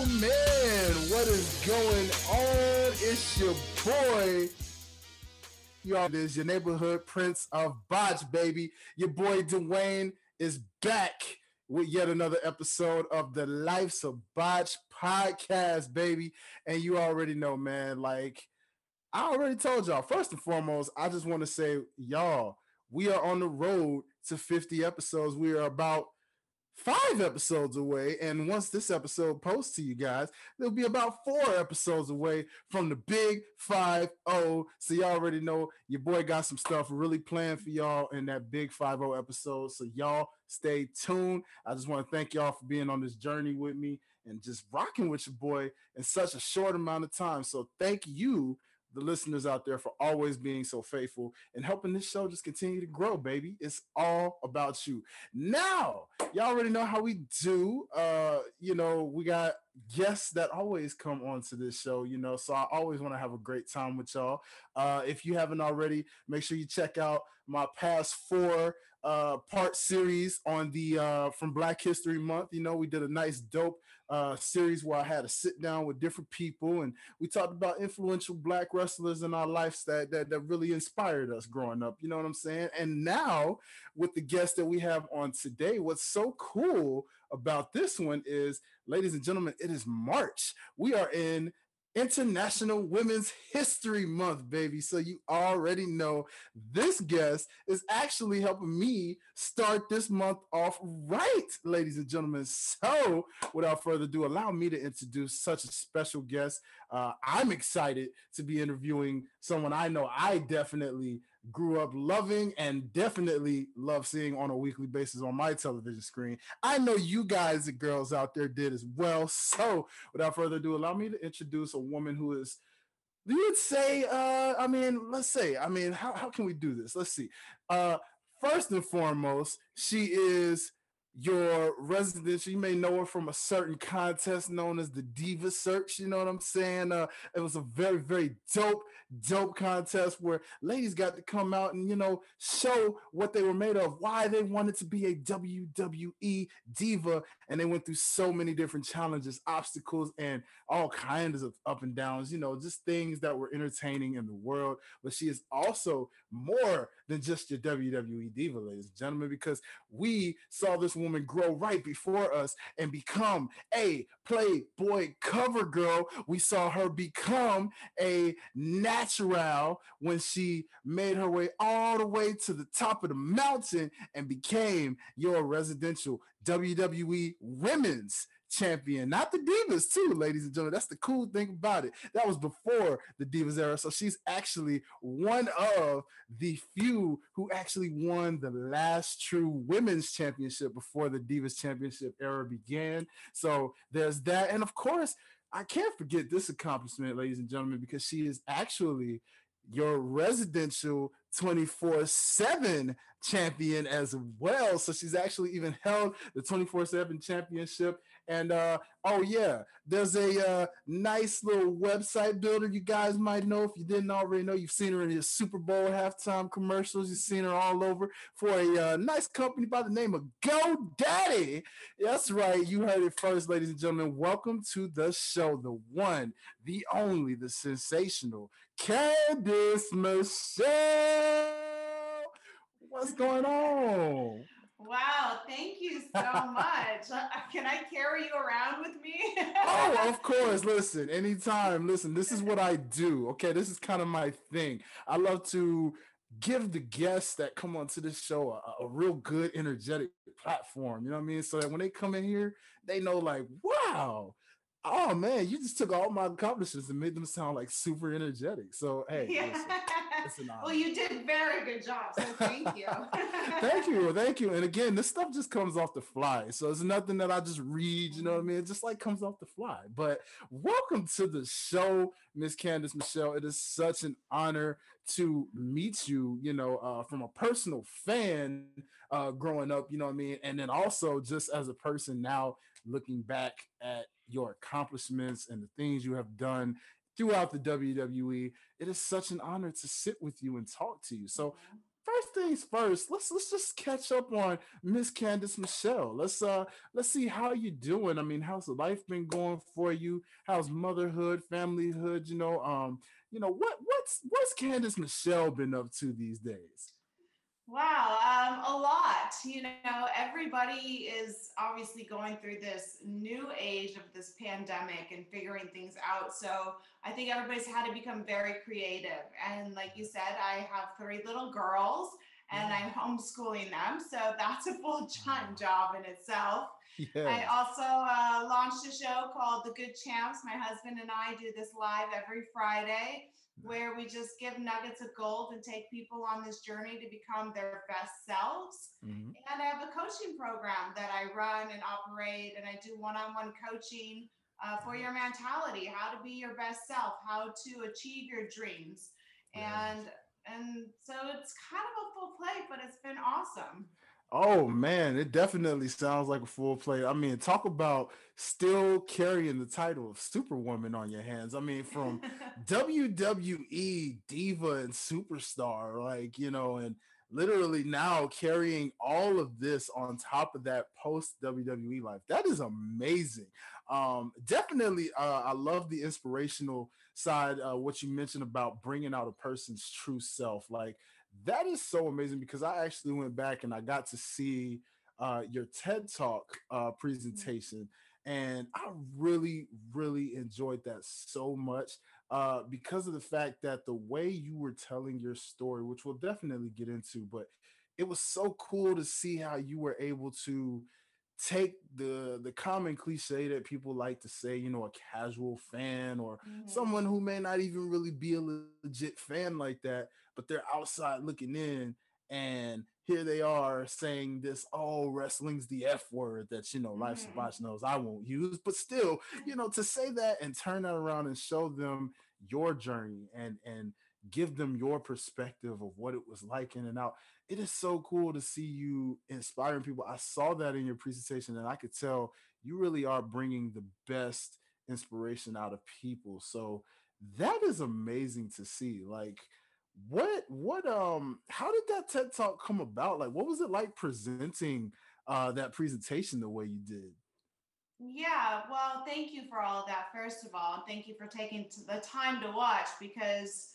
Oh man, what is going on? It's your boy. Y'all, this is your neighborhood Prince of Botch, baby. Your boy Dwayne is back with yet another episode of the Life's a Botch podcast, baby. And you already know, man, like I already told y'all, first and foremost, I just want to say, y'all, we are on the road to 50 episodes. We are about 5 episodes away, and once this episode posts to you guys, there'll be about 4 episodes away from the big 5-0. So y'all already know your boy got some stuff really planned for y'all in that big 5-0 episode, so y'all stay tuned. I just want to thank y'all for being on this journey with me and just rocking with your boy in such a short amount of time. So thank you, the listeners out there, for always being so faithful and helping this show just continue to grow, baby. It's all about you. Now, y'all already know how we do. You know, we got guests that always come on to this show, you know, so I always want to have a great time with y'all. If you haven't already, make sure you check out my past 4 part series on the from Black History Month. You know, we did a nice dope series where I had a sit down with different people, and we talked about influential Black wrestlers in our lives that really inspired us growing up, you know what I'm saying? And now with the guest that we have on today, what's so cool about this one is, ladies and gentlemen, it is March. We are in International Women's History Month, baby. So you already know this guest is actually helping me start this month off right, ladies and gentlemen. So without further ado, allow me to introduce such a special guest. I'm excited to be interviewing someone I know I definitely grew up loving and definitely love seeing on a weekly basis on my television screen. I know you guys and girls out there did as well. So without further ado, allow me to introduce a woman who is, you would say, how can we do this? Let's see. First and foremost, she is your resident. You may know her from a certain contest known as the Diva Search, you know what I'm saying? It was a very, very dope contest where ladies got to come out and, you know, show what they were made of, why they wanted to be a WWE diva, and they went through so many different challenges, obstacles, and all kinds of up and downs, you know, just things that were entertaining in the world. But she is also more than just your WWE diva, ladies and gentlemen, because we saw this woman grow right before us and become a Playboy cover girl. We saw her become a natural when she made her way all the way to the top of the mountain and became your residential WWE Women's Champion. Not the Divas too, ladies and gentlemen. That's the cool thing about it. That was before the Divas era, so she's actually one of the few who actually won the last true women's championship before the Divas championship era began. So there's that. And of course, I can't forget this accomplishment, ladies and gentlemen, because she is actually your residential 24/7 champion as well. So she's actually even held the 24/7 championship. And oh yeah, there's a nice little website builder you guys might know. If you didn't already know, you've seen her in your Super Bowl halftime commercials. You've seen her all over for a nice company by the name of GoDaddy. That's right, you heard it first, ladies and gentlemen. Welcome to the show, the one, the only, the sensational Candice Michelle. What's going on? Wow, thank you so much. Can I carry you around with me? Oh, of course. Listen, anytime. Listen, this is what I do. Okay, this is kind of my thing. I love to give the guests that come onto this show a real good, energetic platform. You know what I mean? So that when they come in here, they know, like, wow, oh man, you just took all my accomplishments and made them sound like super energetic. So hey, yeah. Listen. Well, you did a very good job, so thank you. thank you. And again, this stuff just comes off the fly, so it's nothing that I just read, you know what I mean? It just like comes off the fly. But welcome to the show, Miss Candice Michelle. It is such an honor to meet you, you know, from a personal fan growing up, you know what I mean? And then also just as a person now looking back at your accomplishments and the things you have done throughout the WWE, it is such an honor to sit with you and talk to you. So first things first, let's just catch up on Miss Candice Michelle. Let's see how you doing. I mean, how's life been going for you? How's motherhood, familyhood? You know what's Candice Michelle been up to these days? Wow, a lot. You know, everybody is obviously going through this new age of this pandemic and figuring things out. So I think everybody's had to become very creative. And like you said, I have 3 little girls and I'm homeschooling them. So that's a full-time job in itself. Yes. I also launched a show called The Good Champs. My husband and I do this live every Friday, where we just give nuggets of gold and take people on this journey to become their best selves. Mm-hmm. And I have a coaching program that I run and operate, and I do one-on-one coaching for your mentality, how to be your best self, how to achieve your dreams. And so it's kind of a full plate, but it's been awesome. Oh man, it definitely sounds like a full plate. I mean, talk about still carrying the title of Superwoman on your hands. I mean, from WWE diva and superstar, like, you know, and literally now carrying all of this on top of that post WWE life. That is amazing. Definitely, I love the inspirational side, what you mentioned about bringing out a person's true self. Like, that is so amazing, because I actually went back and I got to see your TED Talk presentation, and I really, really enjoyed that so much because of the fact that the way you were telling your story, which we'll definitely get into, but it was so cool to see how you were able to take the common cliche that people like to say, you know, a casual fan or someone who may not even really be a legit fan like that, but they're outside looking in, and here they are saying this, oh, wrestling's the F word that, you know, Life Savage knows I won't use, but still, you know, to say that and turn that around and show them your journey and give them your perspective of what it was like in and out. It is so cool to see you inspiring people. I saw that in your presentation, and I could tell you really are bringing the best inspiration out of people. So that is amazing to see. Like, how did that TED Talk come about? Like, what was it like presenting that presentation the way you did? Yeah, well, thank you for all of that, first of all. And thank you for taking the time to watch, because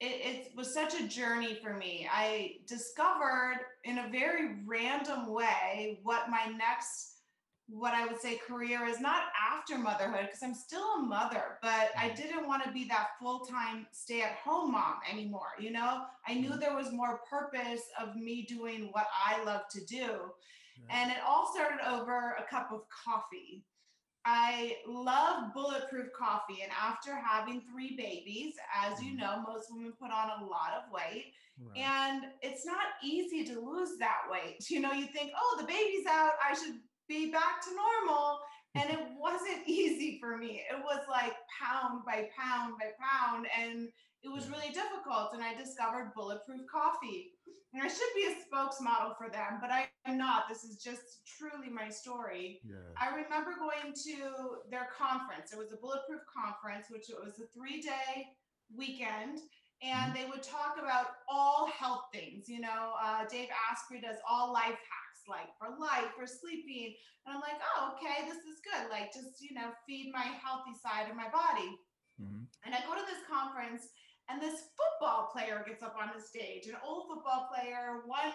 it was such a journey for me. I discovered in a very random way what my next, what I would say career is, not after motherhood, because I'm still a mother, but I didn't want to be that full-time stay-at-home mom anymore. You know, I knew there was more purpose of me doing what I love to do. And it all started over a cup of coffee. I love Bulletproof coffee. And after having 3 babies, as you know, most women put on a lot of weight. And it's not easy to lose that weight. You know, you think, oh, the baby's out, I should be back to normal. And it wasn't easy for me. It was like pound by pound by pound. And it was really difficult. And I discovered Bulletproof coffee. And I should be a spokesmodel for them, but I am not. This is just truly my story. I remember going to their conference. It was a Bulletproof conference, which it was a 3-day weekend. And they would talk about all health things. You know, Dave Asprey does all life hacks, like for life, for sleeping. And I'm like, oh, okay, this is good. Like, just, you know, feed my healthy side of my body. And I go to this conference, and this football player gets up on the stage, an old football player, one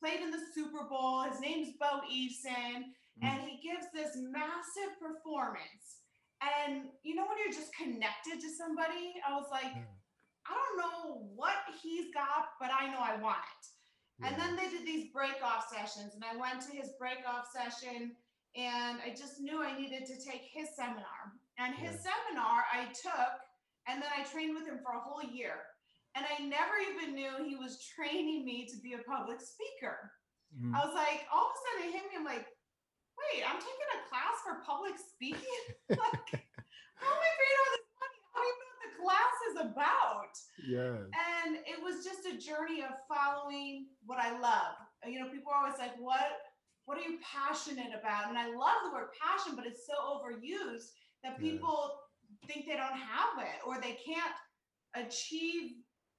played in the Super Bowl. His name's Bo Eason. And he gives this massive performance. And, you know, when you're just connected to somebody, I was like, I don't know what he's got, but I know I want it. And then they did these break-off sessions, and I went to his break-off session, and I just knew I needed to take his seminar. And his seminar I took, and then I trained with him for a whole year. And I never even knew he was training me to be a public speaker. I was like, all of a sudden it hit me, I'm like, wait, I'm taking a class for public speaking? Like, how am I creating all this? Even what the class is about. And it was just a journey of following what I love. You know, people are always like, what are you passionate about? And I love the word passion, but it's so overused that people think they don't have it, or they can't achieve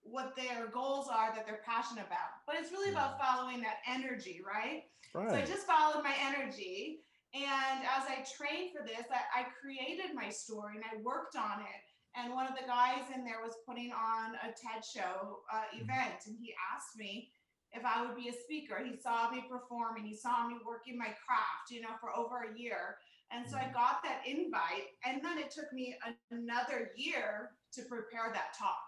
what their goals are that they're passionate about. But it's really about following that energy, right? So I just followed my energy. And as I trained for this, I created my story and I worked on it. And one of the guys in there was putting on a TED show event. And he asked me if I would be a speaker. He saw me performing. He saw me working my craft, for over a year. And so I got that invite. And then it took me another year to prepare that talk.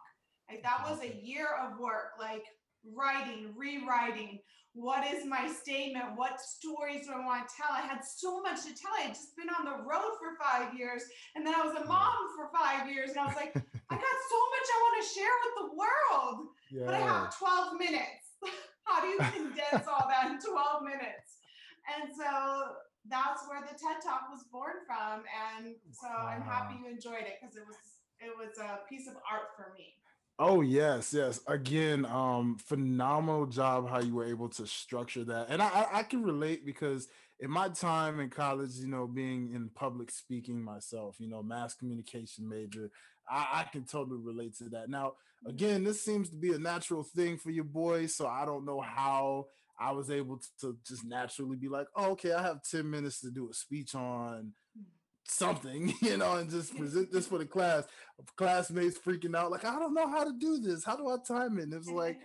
Like, that was a year of work, like writing, rewriting. What is my statement? What stories do I want to tell? I had so much to tell. I had just been on the road for 5 years. And then I was a mom for 5 years. And I was like, I got so much I want to share with the world. Yeah. But I have 12 minutes. How do you condense all that in 12 minutes? And so that's where the TED Talk was born from. And so I'm happy you enjoyed it, because it was a piece of art for me. Oh, yes, yes. Again, phenomenal job how you were able to structure that. And I can relate, because in my time in college, being in public speaking myself, mass communication major, I can totally relate to that. Now, again, this seems to be a natural thing for your boy, so I don't know how I was able to just naturally be like, oh, okay, I have 10 minutes to do a speech on something, and just present this for the class. Classmates freaking out, like, I don't know how to do this. How do I time it? And it was like,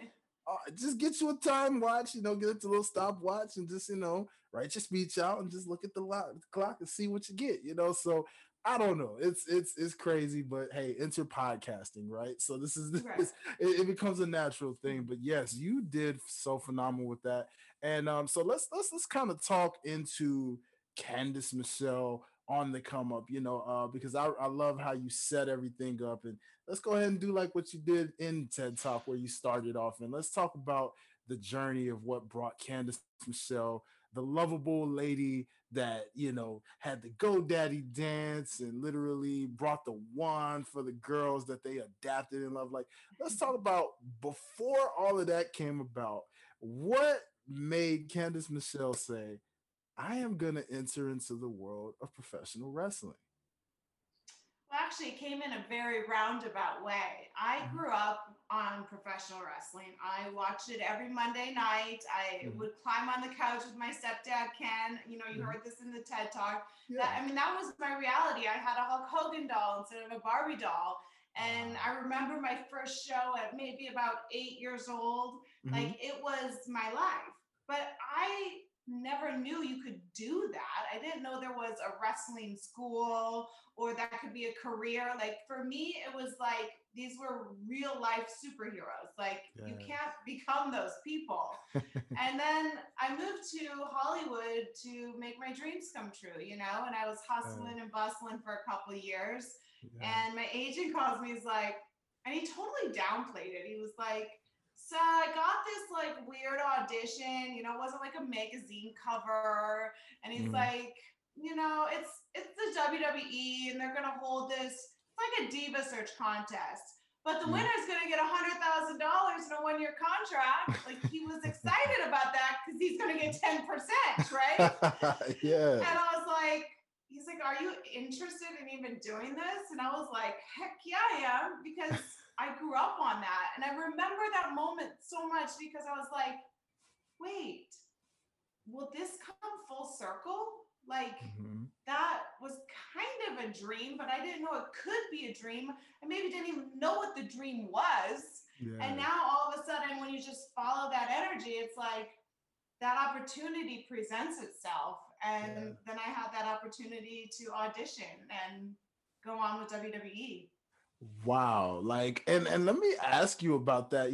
just get you a time watch, get it to a little stopwatch and just, write your speech out and just look at the clock and see what you get, So I don't know. It's crazy, but hey, enter podcasting, right? So this is, it becomes a natural thing, but yes, you did so phenomenal with that. And so let's kind of talk into Candice Michelle on the come up, because I love how you set everything up. And let's go ahead and do like what you did in TED Talk, where you started off, and let's talk about the journey of what brought Candice Michelle, the lovable lady that, had the GoDaddy dance and literally brought the wand for the girls that they adapted and loved. Like, let's talk about before all of that came about, what made Candice Michelle say, I am going to enter into the world of professional wrestling? Well, actually, it came in a very roundabout way. I grew up on professional wrestling. I watched it every Monday night. I would climb on the couch with my stepdad, Ken. You heard this in the TED Talk. Yeah. That was my reality. I had a Hulk Hogan doll instead of a Barbie doll. And I remember my first show at maybe about 8 years old. Like, it was my life. But I never knew you could do that. I didn't know there was a wrestling school or that could be a career. Like, for me, it was like, these were real life superheroes. Like, you can't become those people. And then I moved to Hollywood to make my dreams come true, and I was hustling and bustling for a couple of years. And my agent calls me, he's like, and he totally downplayed it. He was like, so I got this like weird audition, it wasn't like a magazine cover. And he's like, it's the WWE and they're going to hold this, it's like a Diva Search contest, but the winner's going to get $100,000 in a one-year contract. Like, he was excited about that because he's going to get 10%, right? Yeah. And I was like, he's like, are you interested in even doing this? And I was like, heck yeah, I am, because I grew up on that. And I remember that moment so much, because I was like, wait, will this come full circle? Like, that was kind of a dream, but I didn't know it could be a dream. I maybe didn't even know what the dream was. Yeah. And now all of a sudden, when you just follow that energy, it's like that opportunity presents itself. And then I had that opportunity to audition and go on with WWE. Wow. Like, and let me ask you about that,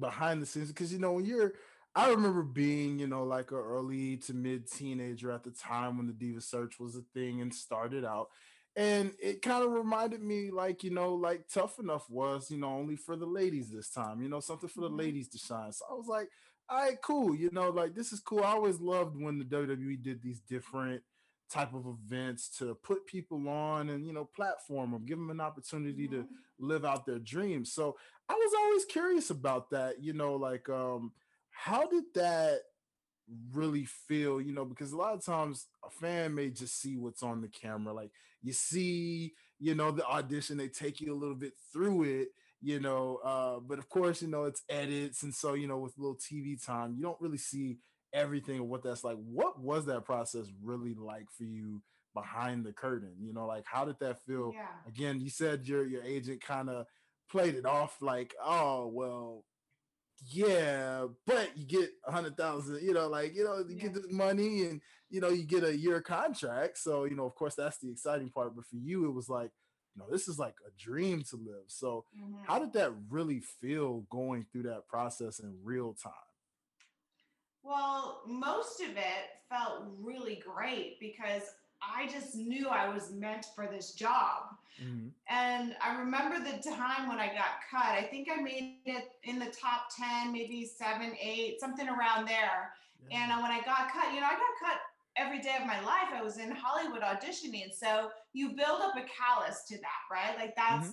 behind the scenes, because, when I remember being, like an early to mid teenager at the time when the Diva Search was a thing and started out. And it kind of reminded me like, like Tough Enough was, only for the ladies this time, something for the ladies to shine. So I was like, all right, cool. Like, this is cool. I always loved when the WWE did these different type of events to put people on and, platform them, give them an opportunity to live out their dreams. So I was always curious about that, like, how did that really feel, because a lot of times a fan may just see what's on the camera. Like, you see, the audition, they take you a little bit through it, you know, but of course, you know, it's edits. And so, you know, with a little TV time, you don't really see everything of what that's like. What was that process really like for you behind the curtain? You know, like, how did that feel? Yeah. Again, you said your agent kind of played it off like, oh, well, yeah, but you get 100,000, you know, like, you know, you get this money and, you know, you get a year contract. So, you know, of course, that's the exciting part. But for you, it was like, you know, this is like a dream to live. So how did that really feel going through that process in real time? Well, most of it felt really great because I just knew I was meant for this job. And I remember the time when I got cut, I think I made it in the top 10, maybe 7, 8, something around there. And when I got cut, you know, I got cut every day of my life. I was in Hollywood auditioning. And so you build up a callus to that, right? Like that's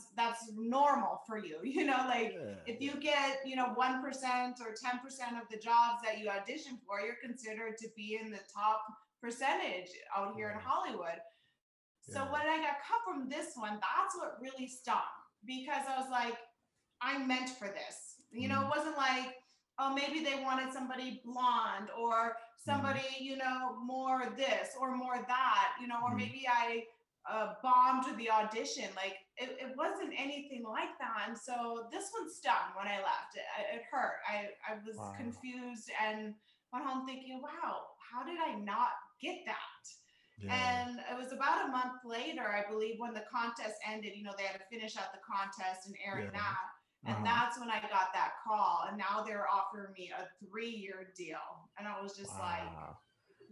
normal for you. You know, like if you get, you know, 1% or 10% of the jobs that you audition for, you're considered to be in the top percentage out here in Hollywood. So when I got cut from this one, that's what really stung, because I was like, I'm meant for this. You know, it wasn't like, oh, maybe they wanted somebody blonde or somebody, you know, more this or more that, you know, or maybe I bombed the audition. Like it wasn't anything like that. And so this one stung when I left. It hurt. I was confused and went home thinking, wow, how did I not get that? And it was about a month later, I believe, when the contest ended, you know, they had to finish out the contest and airing that. And that's when I got that call. And now they're offering me a 3-year deal. And I was just like,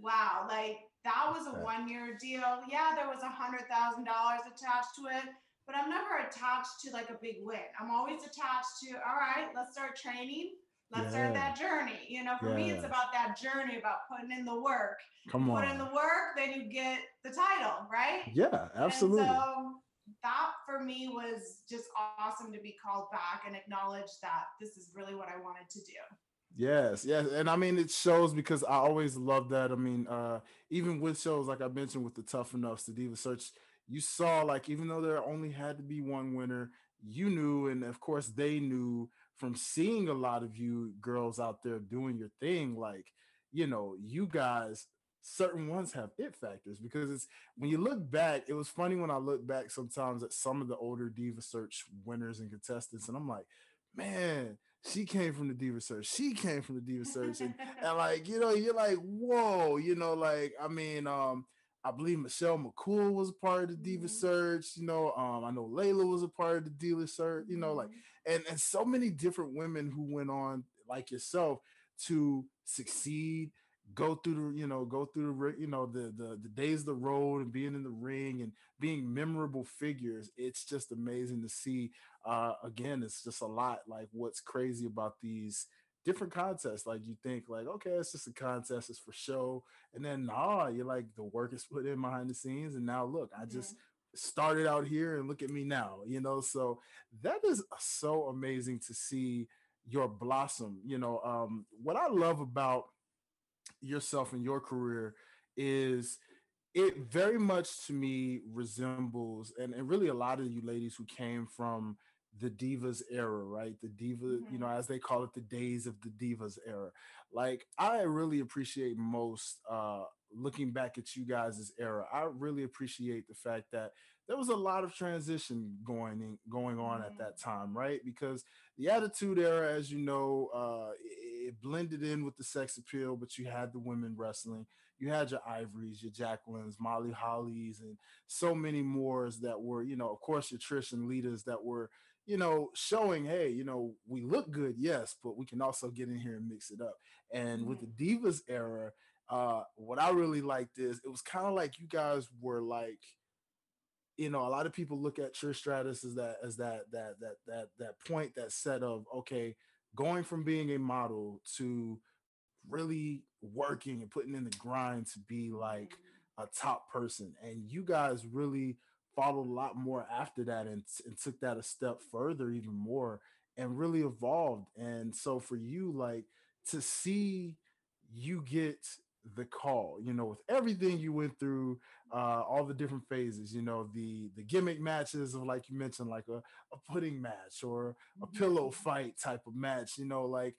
wow, like that was a 1-year deal. Yeah, there was $100,000 attached to it, but I'm never attached to like a big win. I'm always attached to, all right, let's start training. Let's start that journey. You know, for me, it's about that journey, about putting in the work. Come on. Put in the work, then you get the title, right? Yeah, absolutely. And so that for me was just awesome to be called back and acknowledge that this is really what I wanted to do. Yes, yes. And I mean, it shows, because I always love that. I mean, even with shows, like I mentioned with the Tough Enoughs, the Diva Search, you saw like, even though there only had to be one winner, you knew, and of course they knew, from seeing a lot of you girls out there doing your thing, like, you know, you guys, certain ones have it factors, because it's, when you look back, it was funny when I look back sometimes at some of the older Diva Search winners and contestants, and I'm like, man, she came from the Diva Search. She came from the Diva Search. And like, you know, you're like, whoa, you know, like, I mean, I believe Michelle McCool was a part of the Diva Search, you know, I know Layla was a part of the Diva Search, you know, like, and so many different women who went on, like yourself, to succeed, go through the days of the road and being in the ring and being memorable figures. It's just amazing to see. Again, it's just a lot, like, what's crazy about these different contests. Like, you think like, okay, it's just a contest, it's for show, and then nah, you're like, the work is put in behind the scenes, and now look, I just started out here and look at me now, you know. So that is so amazing to see your blossom, you know. What I love about yourself and your career is it very much to me resembles, and really a lot of you ladies who came from the Divas era, right? The Diva, you know, as they call it, the days of the Divas era. Like, I really appreciate most, looking back at you guys' era, I really appreciate the fact that there was a lot of transition going on at that time, right? Because the Attitude Era, as you know, it blended in with the sex appeal, but you had the women wrestling, you had your Ivories, your Jacklins, Molly Hollies, and so many more that were, you know, of course, your Trish and Litas that were, you know, showing, hey, you know, we look good, yes, but we can also get in here and mix it up. And with the Divas era, what I really liked is it was kind of like you guys were like, you know, a lot of people look at Trish Stratus as that point, that set of, okay, going from being a model to really working and putting in the grind to be like a top person. And you guys really followed a lot more after that and took that a step further even more and really evolved. And so for you, like, to see you get the call, you know, with everything you went through, all the different phases, you know, the gimmick matches of, like you mentioned, like a pudding match or a pillow fight type of match, you know, like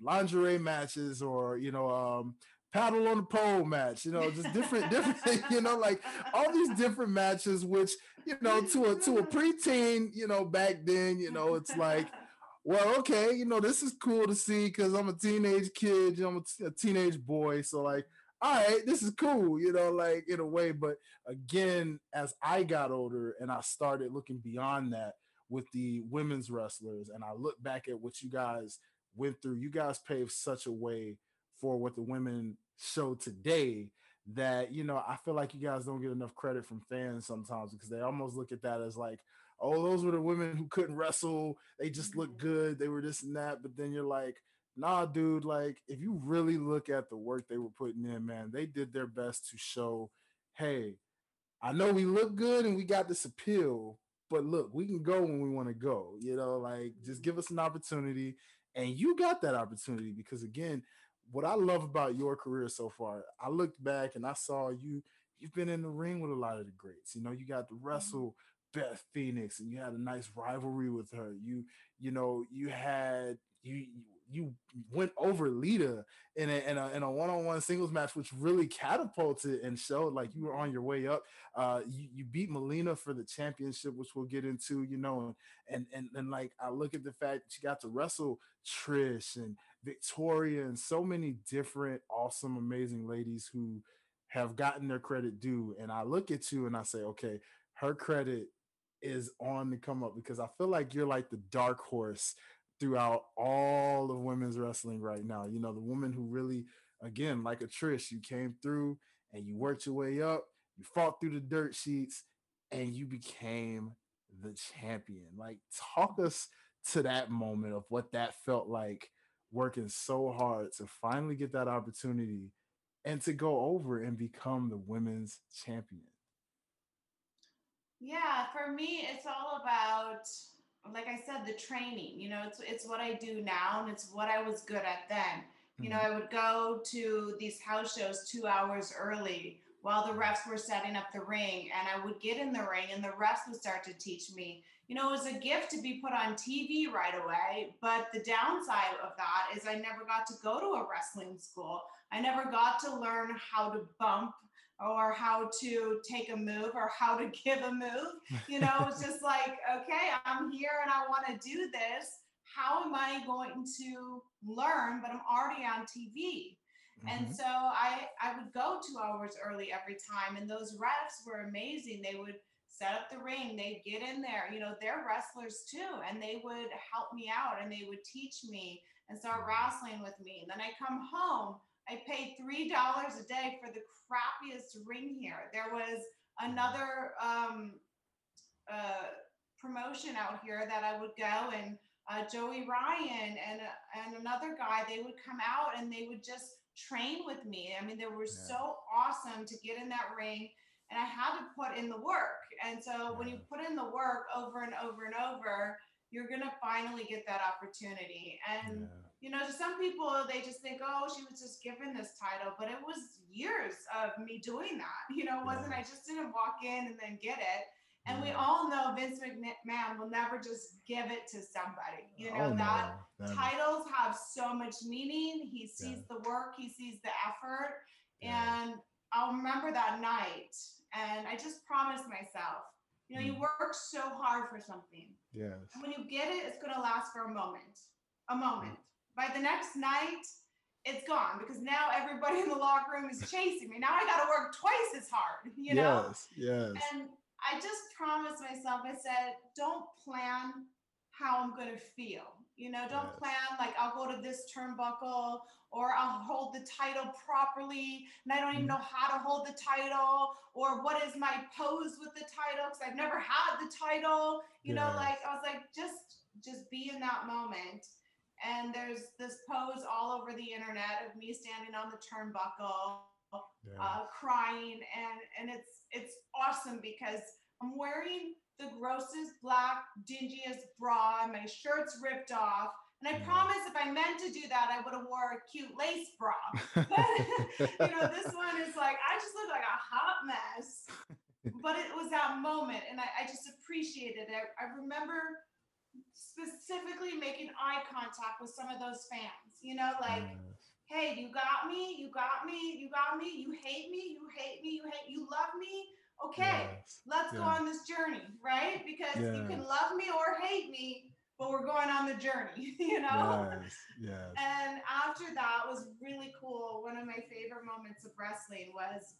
lingerie matches or, you know, paddle on the pole match, you know, just different, you know, like all these different matches, which, you know, to a preteen, you know, back then, you know, it's like, well, okay, you know, this is cool to see because I'm a teenage kid, you know, I'm a teenage boy. So like, all right, this is cool, you know, like in a way. But again, as I got older and I started looking beyond that with the women's wrestlers, and I look back at what you guys went through, you guys paved such a way for what the women show today that, you know, I feel like you guys don't get enough credit from fans sometimes because they almost look at that as like, oh, those were the women who couldn't wrestle. They just looked good. They were this and that. But then you're like, nah, dude, like if you really look at the work they were putting in, man, they did their best to show, hey, I know we look good and we got this appeal, but look, we can go when we want to go, you know, like just give us an opportunity. And you got that opportunity because again, what I love about your career so far, I looked back and I saw you've been in the ring with a lot of the greats. You know, you got to wrestle Beth Phoenix and you had a nice rivalry with her. You went over Lita in a one-on-one singles match, which really catapulted and showed like you were on your way up. You beat Melina for the championship, which we'll get into, you know, and like I look at the fact that you got to wrestle Trish and Victoria and so many different awesome, amazing ladies who have gotten their credit due. And I look at you and I say, okay, her credit is on the come up because I feel like you're like the dark horse throughout all of women's wrestling right now. You know, the woman who really, again, like a Trish, you came through and you worked your way up, you fought through the dirt sheets, and you became the champion. Like, talk us to that moment of what that felt like, working so hard to finally get that opportunity and to go over and become the women's champion. Yeah, for me, it's all about, like I said, the training, you know, it's what I do now and it's what I was good at then. You know, I would go to these house shows 2 hours early while the refs were setting up the ring, and I would get in the ring and the refs would start to teach me. You know, it was a gift to be put on TV right away, but the downside of that is I never got to go to a wrestling school. I never got to learn how to bump or how to take a move or how to give a move. You know, it's just like, okay, I'm here and I want to do this. How am I going to learn? But I'm already on TV. Mm-hmm. And so I would go 2 hours early every time. And those refs were amazing. They would set up the ring. They'd get in there. You know, they're wrestlers too. And they would help me out and they would teach me and start wrestling with me. And then I come home. I paid $3 a day for the crappiest ring here. There was another promotion out here that I would go and Joey Ryan and another guy, they would come out and they would just train with me. I mean, they were so awesome to get in that ring, and I had to put in the work. And so when you put in the work over and over and over, you're going to finally get that opportunity. And you know, to some people, they just think, oh, she was just given this title, but it was years of me doing that. You know, it wasn't, I just didn't walk in and then get it. And we all know Vince McMahon will never just give it to somebody. You know, titles have so much meaning. He sees the work, he sees the effort. And I'll remember that night. And I just promised myself, you know, you work so hard for something. Yes. And when you get it, it's going to last for a moment. By the next night, it's gone because now everybody in the locker room is chasing me. Now I got to work twice as hard, you know? Yes. And I just promised myself, I said, don't plan how I'm going to feel. You know, don't plan like I'll go to this turnbuckle or I'll hold the title properly and I don't even know how to hold the title or what is my pose with the title because I've never had the title. You know, like I was like, just be in that moment. And there's this pose all over the internet of me standing on the turnbuckle, crying. And it's awesome because I'm wearing the grossest, black, dingiest bra. My shirt's ripped off. And I promise if I meant to do that, I would have wore a cute lace bra. But, you know, this one is like, I just look like a hot mess. But it was that moment, and I just appreciated it. I remember specifically making eye contact with some of those fans, you know, like, hey, you got me, you got me, you got me, you hate me, you hate me, you hate, you love me. Okay, let's go on this journey, right? Because you can love me or hate me, but we're going on the journey, you know? Yes. And after that was really cool. One of my favorite moments of wrestling was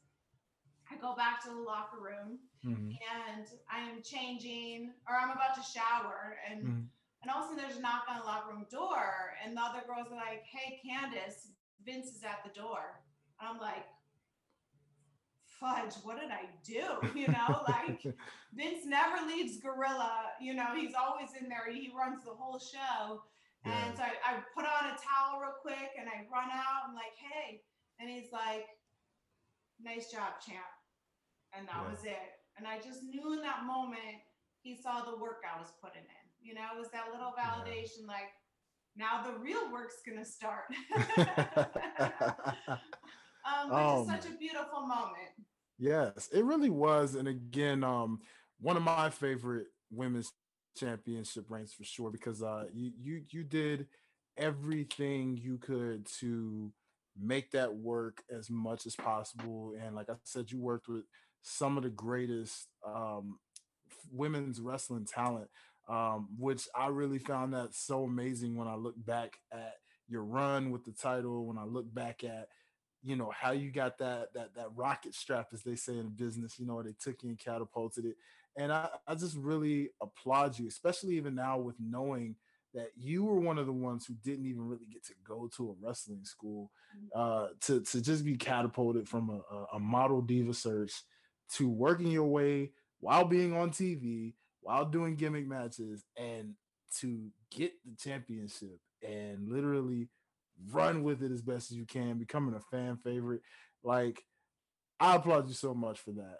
I go back to the locker room and I am changing, or I'm about to shower, and all of a sudden there's a knock on the locker room door, and the other girls are like, hey, Candice, Vince is at the door. And I'm like, fudge, what did I do? You know, like Vince never leaves Gorilla, you know, he's always in there. He runs the whole show. And so I put on a towel real quick and I run out. I'm like, hey, and he's like, nice job, champ. And that was it. And I just knew in that moment, he saw the work I was putting in, you know, it was that little validation, like now the real work's going to start. It's such a beautiful moment. Yes, it really was. And again, one of my favorite women's championship reigns for sure, because you did everything you could to make that work as much as possible. And like I said, you worked with some of the greatest women's wrestling talent, which I really found that so amazing when I look back at your run with the title, when I look back at, you know, how you got that rocket strap, as they say in business, you know, they took you and catapulted it. And I just really applaud you, especially even now with knowing that you were one of the ones who didn't even really get to go to a wrestling school, to just be catapulted from a model Diva Search to working your way while being on TV, while doing gimmick matches, and to get the championship and literally run with it as best as you can, becoming a fan favorite. Like, I applaud you so much for that.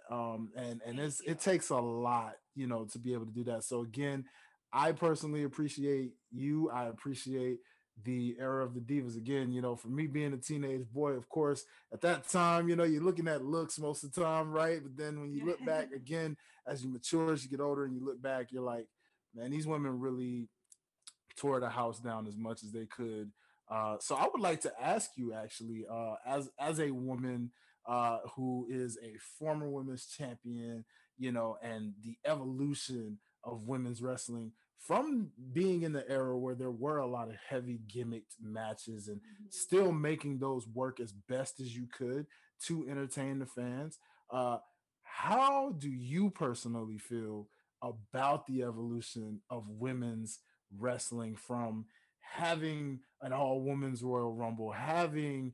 And it takes a lot, you know, to be able to do that. So again, I personally appreciate you. I appreciate the era of the divas. Again, you know, for me being a teenage boy, of course, at that time, you know, you're looking at looks most of the time, right? But then when you look back again, as you mature, as you get older and you look back, you're like, man, these women really tore the house down as much as they could. So I would like to ask you, actually, as a woman who is a former women's champion, you know, and the evolution of women's wrestling from being in the era where there were a lot of heavy gimmicked matches and still making those work as best as you could to entertain the fans. How do you personally feel about the evolution of women's wrestling from having an all-women's Royal Rumble, having,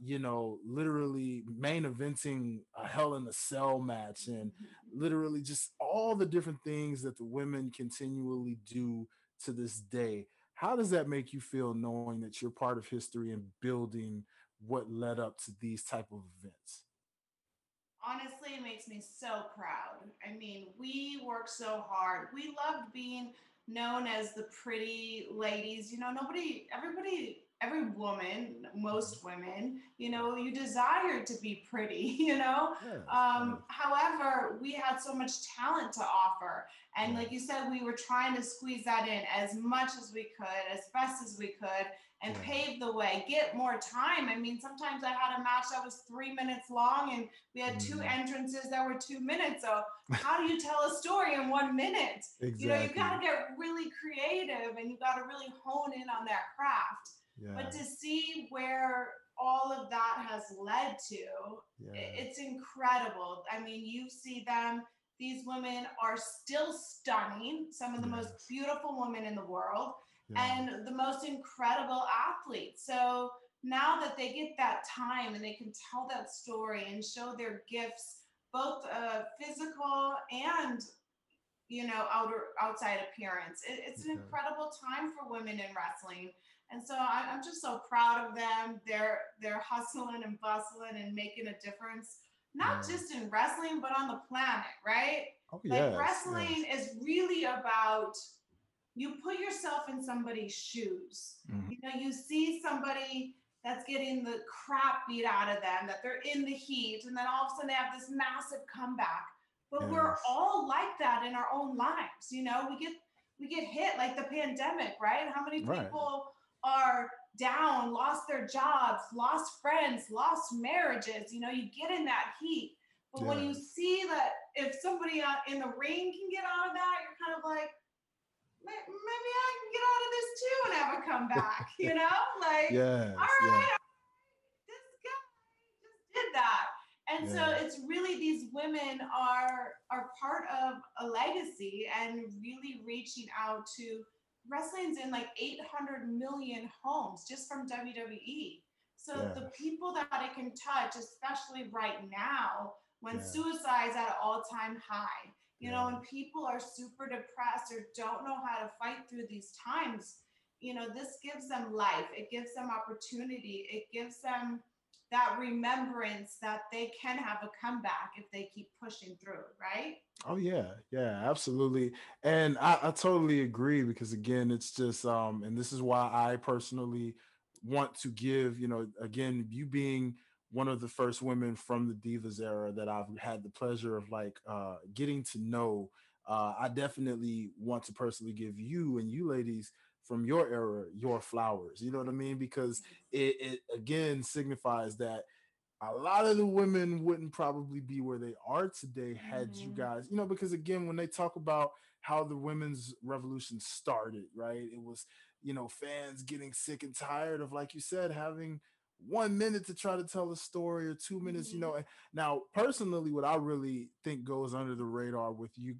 you know, literally main eventing a Hell in a Cell match, and literally just all the different things that the women continually do to this day? How does that make you feel, knowing that you're part of history and building what led up to these type of events? Honestly, it makes me so proud. I mean, we worked so hard. We loved being known as the pretty ladies, you know, every woman, most women, you know, you desire to be pretty, you know? However, we had so much talent to offer. And like you said, we were trying to squeeze that in as much as we could, as best as we could, and pave the way, get more time. I mean, sometimes I had a match that was 3 minutes long and we had two entrances that were 2 minutes. So how do you tell a story in 1 minute? Exactly. You know, you gotta get really creative and you gotta really hone in on that craft. Yeah. But to see where all of that has led to, it's incredible. I mean, you see them, these women are still stunning, some of the most beautiful women in the world, and the most incredible athletes. So now that they get that time and they can tell that story and show their gifts, both physical and, you know, outside appearance, it's an incredible time for women in wrestling. And so I'm just so proud of them. They're hustling and bustling and making a difference, not just in wrestling, but on the planet, right? Wrestling is really about you put yourself in somebody's shoes. Mm-hmm. You know, you see somebody that's getting the crap beat out of them, that they're in the heat, and then all of a sudden they have this massive comeback. But yes. We're all like that in our own lives. You know, we get hit, like the pandemic, right? How many people are down, lost their jobs, lost friends, lost marriages? You know, you get in that heat. But when you see that if somebody in the ring can get out of that, you're kind of like, maybe I can get out of this too and have a comeback, you know? Like, this guy just did that. And so it's really these women are part of a legacy and really reaching out to wrestling's in like 800 million homes just from WWE. So the people that it can touch, especially right now, when suicide's at an all-time high, you know, when people are super depressed or don't know how to fight through these times, you know, this gives them life. It gives them opportunity. It gives them that remembrance that they can have a comeback if they keep pushing through, right? Oh, yeah. Yeah, absolutely. And I totally agree, because, again, it's just, and this is why I personally want to give, you know, again, you being one of the first women from the Divas era that I've had the pleasure of like getting to know, I definitely want to personally give you and you ladies from your era your flowers, you know what I mean? Because it again signifies that a lot of the women wouldn't probably be where they are today had you guys, you know, because again, when they talk about how the women's revolution started, right? It was, you know, fans getting sick and tired of, like you said, having 1 minute to try to tell a story or 2 minutes, you know. And now, personally, what I really think goes under the radar with you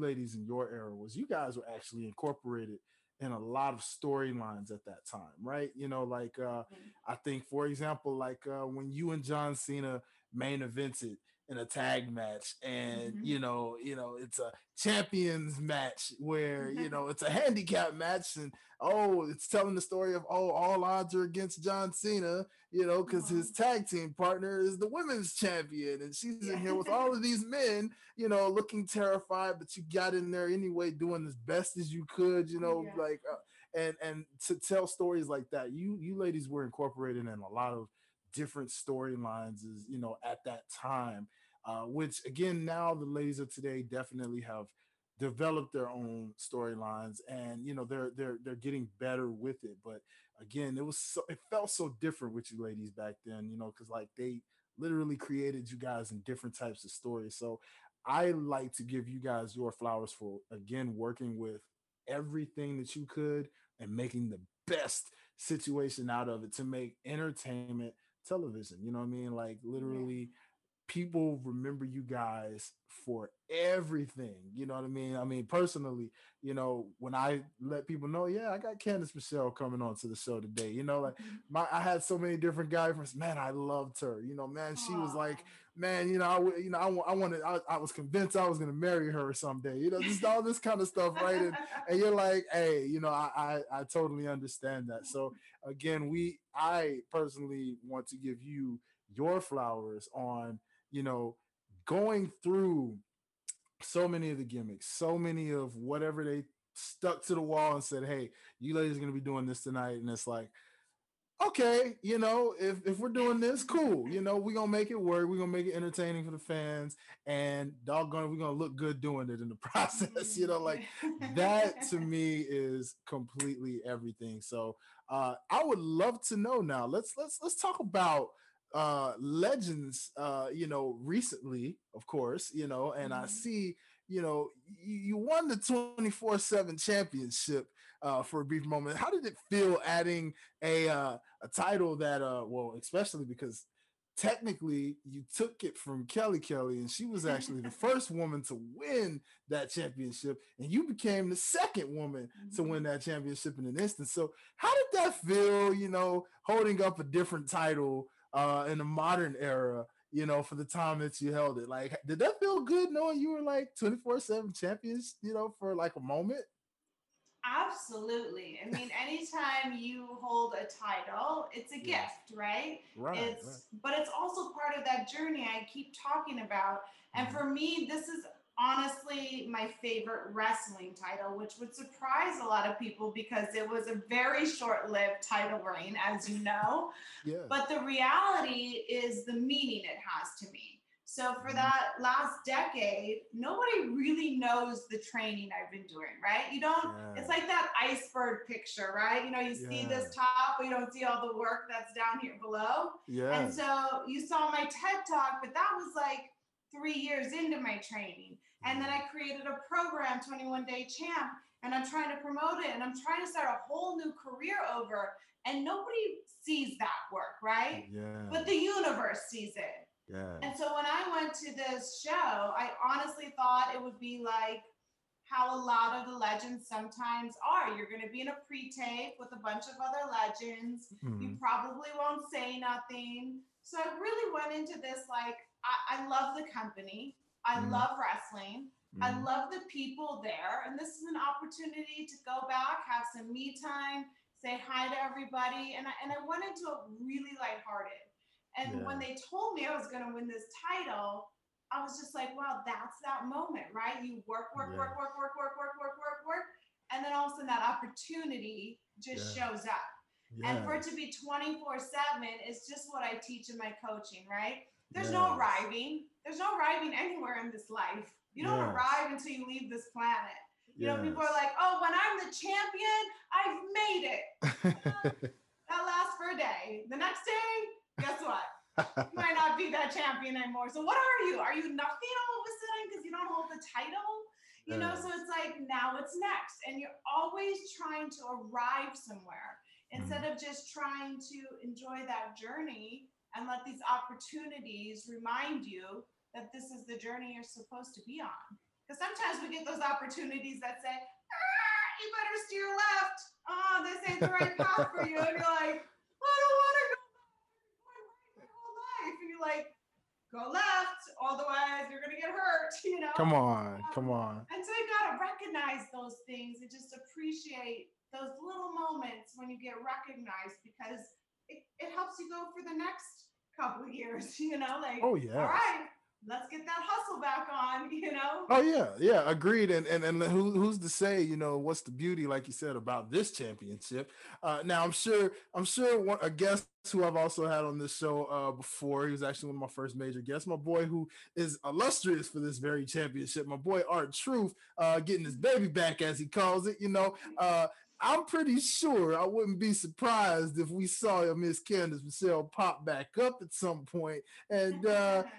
ladies in your era was you guys were actually incorporated in a lot of storylines at that time, right? You know, like I think, for example, like when you and John Cena main evented in a tag match, and you know it's a champions match where you know it's a handicap match, and it's telling the story of all odds are against John Cena, you know, because his tag team partner is the women's champion, and she's in here with all of these men, you know, looking terrified, but you got in there anyway, doing as best as you could, you know, like and to tell stories like that, you ladies were incorporated in a lot of different storylines, is, you know, at that time, which again, now the ladies of today definitely have developed their own storylines, and, you know, they're getting better with it. But again, it felt so different with you ladies back then, you know, because like they literally created you guys in different types of stories. So I like to give you guys your flowers for, again, working with everything that you could and making the best situation out of it to make entertainment television, you know what I mean? Like, literally, people remember you guys for everything, you know what I mean? I mean, personally, you know, when I let people know, I got Candice Michelle coming on to the show today, you know, like, I had so many different guy friends, man, I loved her, you know, man, she was like, man, you know, I was convinced I was going to marry her someday, you know, just all this kind of stuff, right? And you're like, hey, you know, I totally understand that. So again, I personally want to give you your flowers on, you know, going through so many of the gimmicks, so many of whatever they stuck to the wall and said, hey, you ladies are going to be doing this tonight. And it's like, okay, you know, if we're doing this, cool. You know, we're going to make it work. We're going to make it entertaining for the fans, and doggone it, we're going to look good doing it in the process. You know, like, that to me is completely everything. So I would love to know now, let's talk about legends, you know, recently, of course, you know, and I see, you know, you won the 24/7 championship for a brief moment. How did it feel adding a title that, well, especially because technically you took it from Kelly Kelly, and she was actually the first woman to win that championship, and you became the second woman to win that championship in an instant. So how did that feel, you know, holding up a different title in the modern era, you know, for the time that you held it? Like, did that feel good knowing you were like 24/7 champions, you know, for like a moment? Absolutely. I mean, anytime you hold a title, it's a gift, right? But it's also part of that journey I keep talking about. And for me, this is honestly my favorite wrestling title, which would surprise a lot of people because it was a very short-lived title reign, as you know. Yeah. But the reality is the meaning it has to me. So for that last decade, nobody really knows the training I've been doing, right? You don't, it's like that iceberg picture, right? You know, you see this top, but you don't see all the work that's down here below. Yeah. And so you saw my TED Talk, but that was like 3 years into my training. And then I created a program, 21 Day Champ, and I'm trying to promote it. And I'm trying to start a whole new career over. And nobody sees that work, right? Yeah. But the universe sees it. Yeah. And so when I went to this show, I honestly thought it would be like how a lot of the legends sometimes are. You're going to be in a pre-tape with a bunch of other legends. Mm-hmm. You probably won't say nothing. So I really went into this like, I love the company. I love wrestling. I love the people there. And this is an opportunity to go back, have some me time, say hi to everybody. And I went into it really lighthearted. And when they told me I was going to win this title, I was just like, wow, that's that moment, right? You work. And then all of a sudden that opportunity just shows up. Yeah. And for it to be 24/7 is just what I teach in my coaching, right? There's no arriving. There's no arriving anywhere in this life. You don't arrive until you leave this planet. You know, people are like, oh, when I'm the champion, I've made it. That lasts for a day. The next day, guess what? You might not be that champion anymore. So what are you? Are you nothing all of a sudden because you don't hold the title? You know, so it's like, now what's next? And you're always trying to arrive somewhere instead of just trying to enjoy that journey and let these opportunities remind you that this is the journey you're supposed to be on. Because sometimes we get those opportunities that say, you better steer left. Oh, this ain't the right path for you. And you're like, I don't want to go. And you're like, go left, otherwise you're gonna get hurt, you know. Come on. And so you gotta recognize those things and just appreciate those little moments when you get recognized, because it helps you go for the next couple of years, you know, like, oh yeah, all right, let's get that hustle back on, you know. Oh yeah, yeah, agreed. And who's to say, you know, what's the beauty, like you said, about this championship? Now I'm sure a guest who I've also had on this show before, he was actually one of my first major guests, my boy who is illustrious for this very championship, my boy R-Truth, getting his baby back as he calls it, you know. I'm pretty sure I wouldn't be surprised if we saw Miss Candice Michelle pop back up at some point and,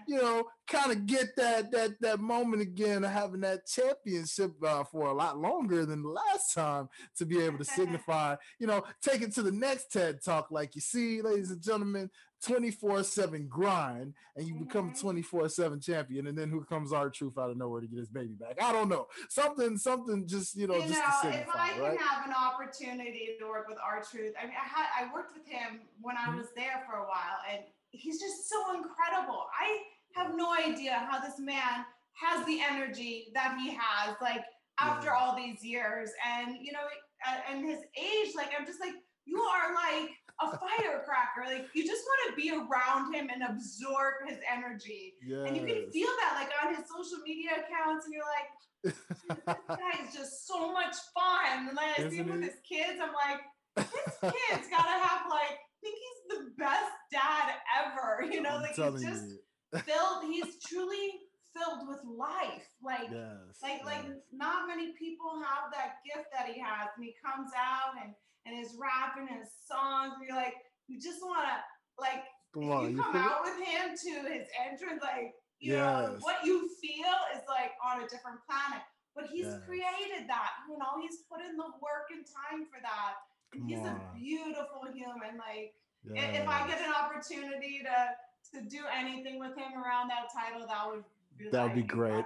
you know, kind of get that moment again of having that championship for a lot longer than the last time to be able to signify, you know, take it to the next TED Talk. Like you see, ladies and gentlemen, 24/7 grind, and you become 24/7 champion, and then who comes R-Truth out of nowhere to get his baby back? I don't know. Something just, you know, you just know, to signify, if I can have an opportunity to work with R-Truth, I mean, I worked with him when I was there for a while, and he's just so incredible. I have no idea how this man has the energy that he has, like, after all these years, and, you know, and his age, like, I'm just like, you are like a firecracker. Like, you just want to be around him and absorb his energy. Yes. And you can feel that, like, on his social media accounts. And you're like, this guy is just so much fun. And like, I see him with his kids. I'm like, this kid's got to have, like, I think he's the best dad ever. You know, like, he's just he's truly filled with life. Like, like not many people have that gift that he has. And he comes out and his rap and his songs, and you're like, you just want to, like, you come out with him to his entrance, like, you know, what you feel is, like, on a different planet. But he's created that, you know, he's put in the work and time for that. He's a beautiful human. Like, if I get an opportunity to do anything with him around that title, that would that'd be great.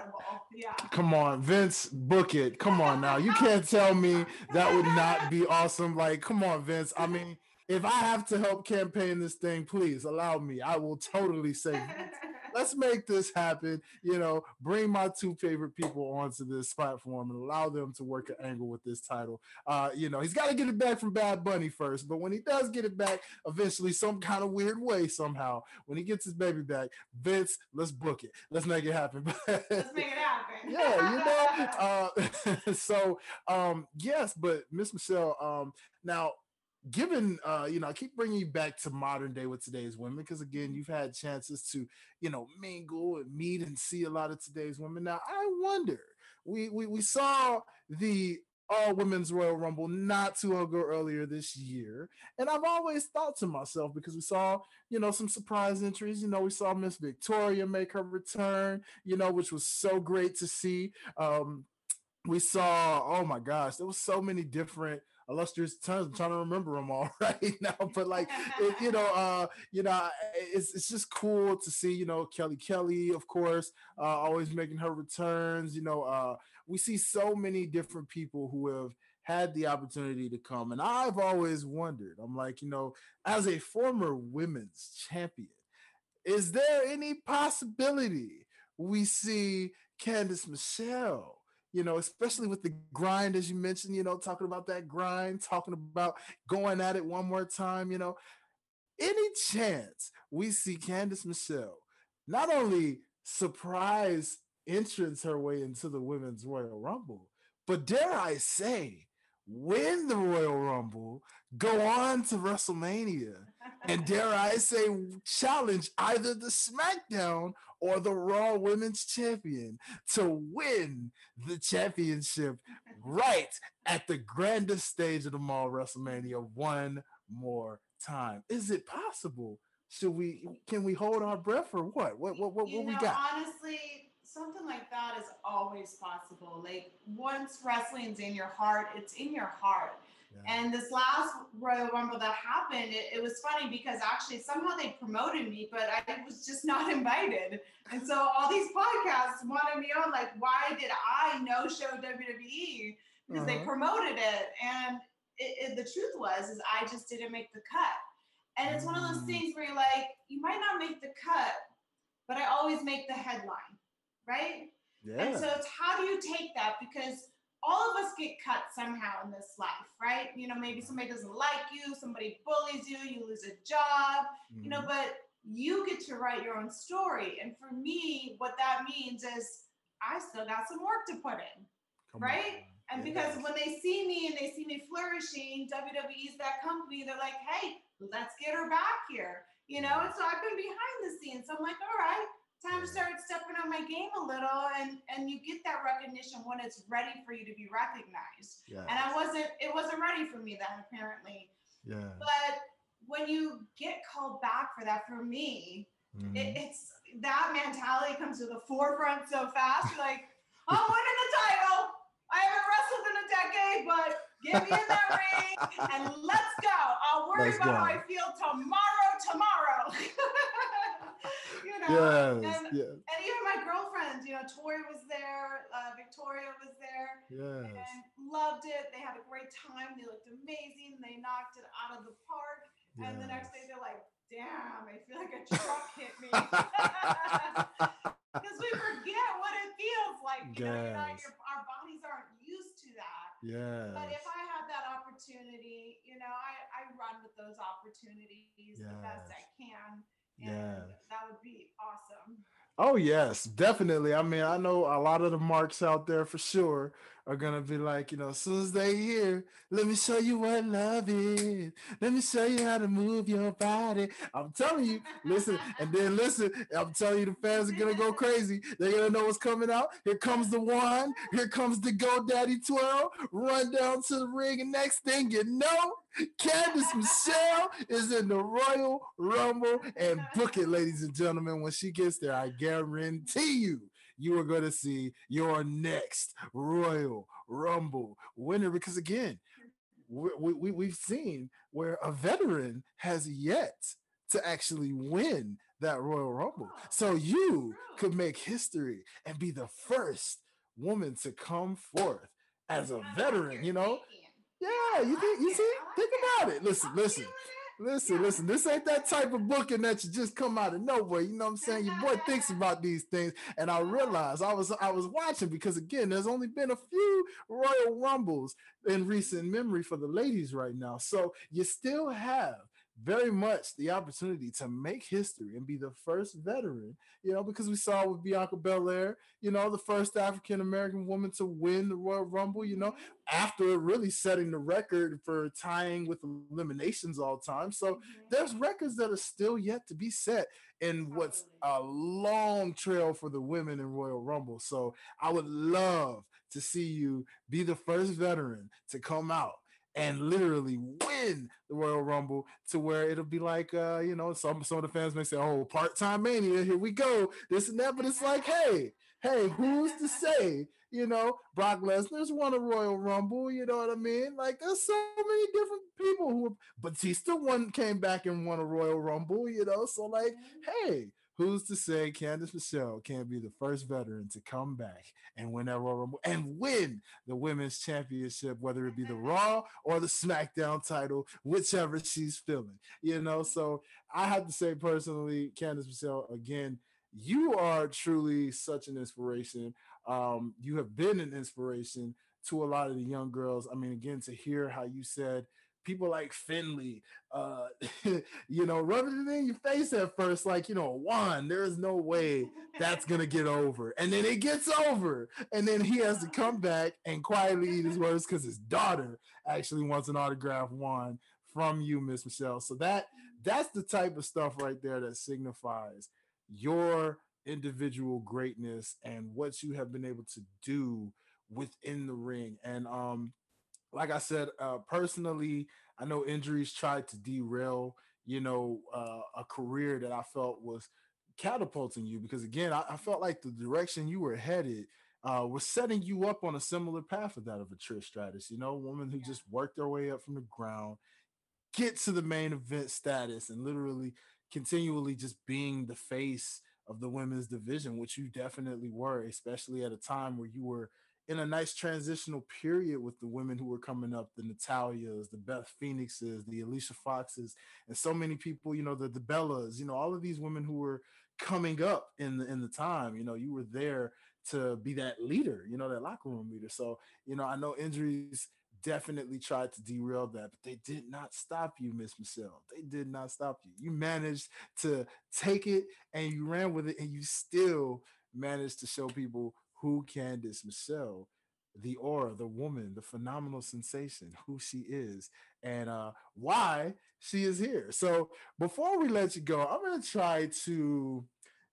Yeah. Come on, Vince, book it. Come on now. You can't tell me that would not be awesome. Like, come on, Vince. I mean, if I have to help campaign this thing, please allow me. I will totally say Vince. Let's make this happen. You know, bring my two favorite people onto this platform and allow them to work an angle with this title. You know, he's got to get it back from Bad Bunny first, but when he does get it back, eventually, some kind of weird way, somehow, when he gets his baby back, Vince, let's book it. Let's make it happen. Let's make it happen. Yeah, you know. So, yes, but Miss Michelle, now, given, you know, I keep bringing you back to modern day with today's women, because again, you've had chances to, you know, mingle and meet and see a lot of today's women. Now, I wonder, we saw the All Women's Royal Rumble not too long ago earlier this year, and I've always thought to myself, because we saw, you know, some surprise entries. You know, we saw Miss Victoria make her return, you know, which was so great to see. We saw, oh my gosh, there was so many different illustrious tons. I'm trying to remember them all right now, but like, it, you know, it's just cool to see, you know, Kelly Kelly, of course, always making her returns. You know, we see so many different people who have had the opportunity to come. And I've always wondered, I'm like, you know, as a former women's champion, is there any possibility we see Candice Michelle? You know, especially with the grind, as you mentioned, you know, talking about that grind, talking about going at it one more time, you know, any chance we see Candice Michelle not only surprise entrance her way into the Women's Royal Rumble, but dare I say, win the Royal Rumble, go on to WrestleMania, and dare I say, challenge either the SmackDown or the Raw Women's Champion to win the championship right at the grandest stage of them all, WrestleMania, one more time. Is it possible? Should we? Can we hold our breath or what? What you know, we got? Honestly, something like that is always possible. Like, once wrestling's in your heart, it's in your heart. Yeah. And this last Royal Rumble that happened, it was funny because actually somehow they promoted me, but I was just not invited. And so all these podcasts wanted me on, like, why did I no-show WWE? Because they promoted it. And the truth was I just didn't make the cut. And it's one of those things where you're like, you might not make the cut, but I always make the headline. Right? Yeah. And so it's how do you take that? Because all of us get cut somehow in this life, right? You know, maybe somebody doesn't like you, somebody bullies you, you lose a job, you know, but you get to write your own story. And for me, what that means is I still got some work to put in, right? And because when they see me and they see me flourishing, WWE's that company, they're like, hey, let's get her back here, you know? And so I've been behind the scenes. So I'm like, all right, time to start stepping on my game a little, and you get that recognition when it's ready for you to be recognized. Yes. And it wasn't ready for me then, apparently. Yeah. But when you get called back for that, for me, it's that mentality comes to the forefront so fast. You're like, I'm winning the title. I haven't wrestled in a decade, but get me in that ring and let's go. I'll worry about how I feel tomorrow. You know, yes, and even my girlfriends, you know, Torrie was there, Victoria was there, and loved it. They had a great time. They looked amazing. They knocked it out of the park. Yes. And the next day they're like, damn, I feel like a truck hit me. Because we forget what it feels like. You know, you're not, our bodies aren't used to that. Yeah. But if I have that opportunity, you know, I run with those opportunities the best I can. Yeah, that would be awesome. Oh, yes, definitely. I mean, I know a lot of the marks out there for sure are going to be like, you know, as soon as they hear, let me show you what love is. Let me show you how to move your body. I'm telling you, listen. I'm telling you, the fans are going to go crazy. They're going to know what's coming out. Here comes the wand. Here comes the GoDaddy twirl. Run down to the ring. And next thing you know, Candice Michelle is in the Royal Rumble. And book it, ladies and gentlemen. When she gets there, I guarantee you are going to see your next Royal Rumble winner. Because again, we've seen where a veteran has yet to actually win that Royal Rumble. So you could make history and be the first woman to come forth as a veteran, you know? Yeah, you see? Think about it. Listen. Listen, this ain't that type of booking that you just come out of nowhere. You know what I'm saying? Your boy thinks about these things. And I realized I was watching because, again, there's only been a few Royal Rumbles in recent memory for the ladies right now. So you still have very much the opportunity to make history and be the first veteran, you know, because we saw with Bianca Belair, you know, the first African-American woman to win the Royal Rumble, you know, after really setting the record for tying with eliminations all time. So there's records that are still yet to be set in what's a long trail for the women in Royal Rumble. So I would love to see you be the first veteran to come out and literally win the Royal Rumble, to where it'll be like, you know, some of the fans may say, oh, part-time mania, here we go, this and that. But it's like, hey, who's to say, you know, Brock Lesnar's won a Royal Rumble, you know what I mean? Like, there's so many different people who, Batista came back and won a Royal Rumble, you know? So, like, hey, who's to say Candice Michelle can't be the first veteran to come back and win that Royal Rumble and win the Women's Championship, whether it be the Raw or the SmackDown title, whichever she's feeling, you know? So I have to say personally, Candice Michelle, again, you are truly such an inspiration. You have been an inspiration to a lot of the young girls. I mean, again, to hear how you said, people like Finley, you know, rubbing it in your face at first, like, you know, Juan, there is no way that's going to get over. And then it gets over. And then he has to come back and quietly eat his words because his daughter actually wants an autographed Juan from you, Miss Michelle. So that's the type of stuff right there that signifies your individual greatness and what you have been able to do within the ring. And, like I said, personally, I know injuries tried to derail, you know, a career that I felt was catapulting you, because, again, I felt like the direction you were headed was setting you up on a similar path of that of a Trish Stratus, you know, a woman who just worked her way up from the ground, get to the main event status, and literally continually just being the face of the women's division, which you definitely were, especially at a time where you were in a nice transitional period with the women who were coming up, the Natalias, the Beth Phoenixes, the Alicia Foxes, and so many people, you know, the Bellas, you know, all of these women who were coming up in the time, you know, you were there to be that leader, you know, that locker room leader. So, you know, I know injuries definitely tried to derail that, but they did not stop you, Miss Michelle. They did not stop you. You managed to take it and you ran with it, and you still managed to show people who Candice Michelle, the aura, the woman, the phenomenal sensation, who she is, and why she is here. So before we let you go, I'm going to try to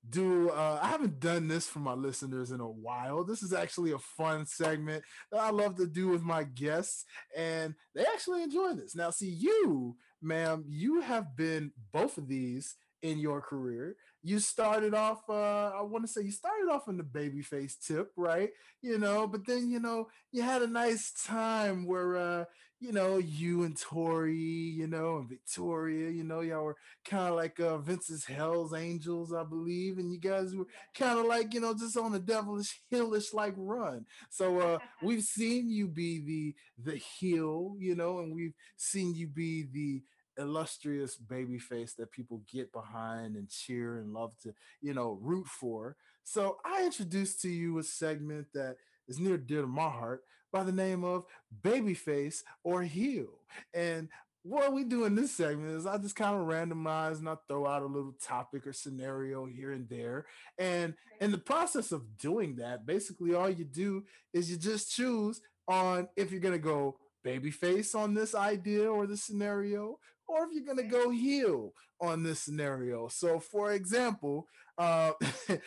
do, I haven't done this for my listeners in a while. This is actually a fun segment that I love to do with my guests, and they actually enjoy this. Now, see, you, ma'am, you have been both of these in your career. You started off, I want to say you started off in the babyface tip, right? You know, but then, you know, you had a nice time where, you know, you and Torrie, you know, and Victoria, you know, y'all were kind of like Vince's Hell's Angels, I believe. And you guys were kind of like, you know, just on a devilish, heelish like run. So we've seen you be the heel, you know, and we've seen you be the illustrious baby face that people get behind and cheer and love to, you know, root for. So I introduced to you a segment that is near dear to my heart by the name of Babyface or Heel. And what we do in this segment is I just kind of randomize and I throw out a little topic or scenario here and there. And in the process of doing that, basically all you do is you just choose on if you're going to go babyface on this idea or the scenario, or if you're going to go heel on this scenario. So for example, the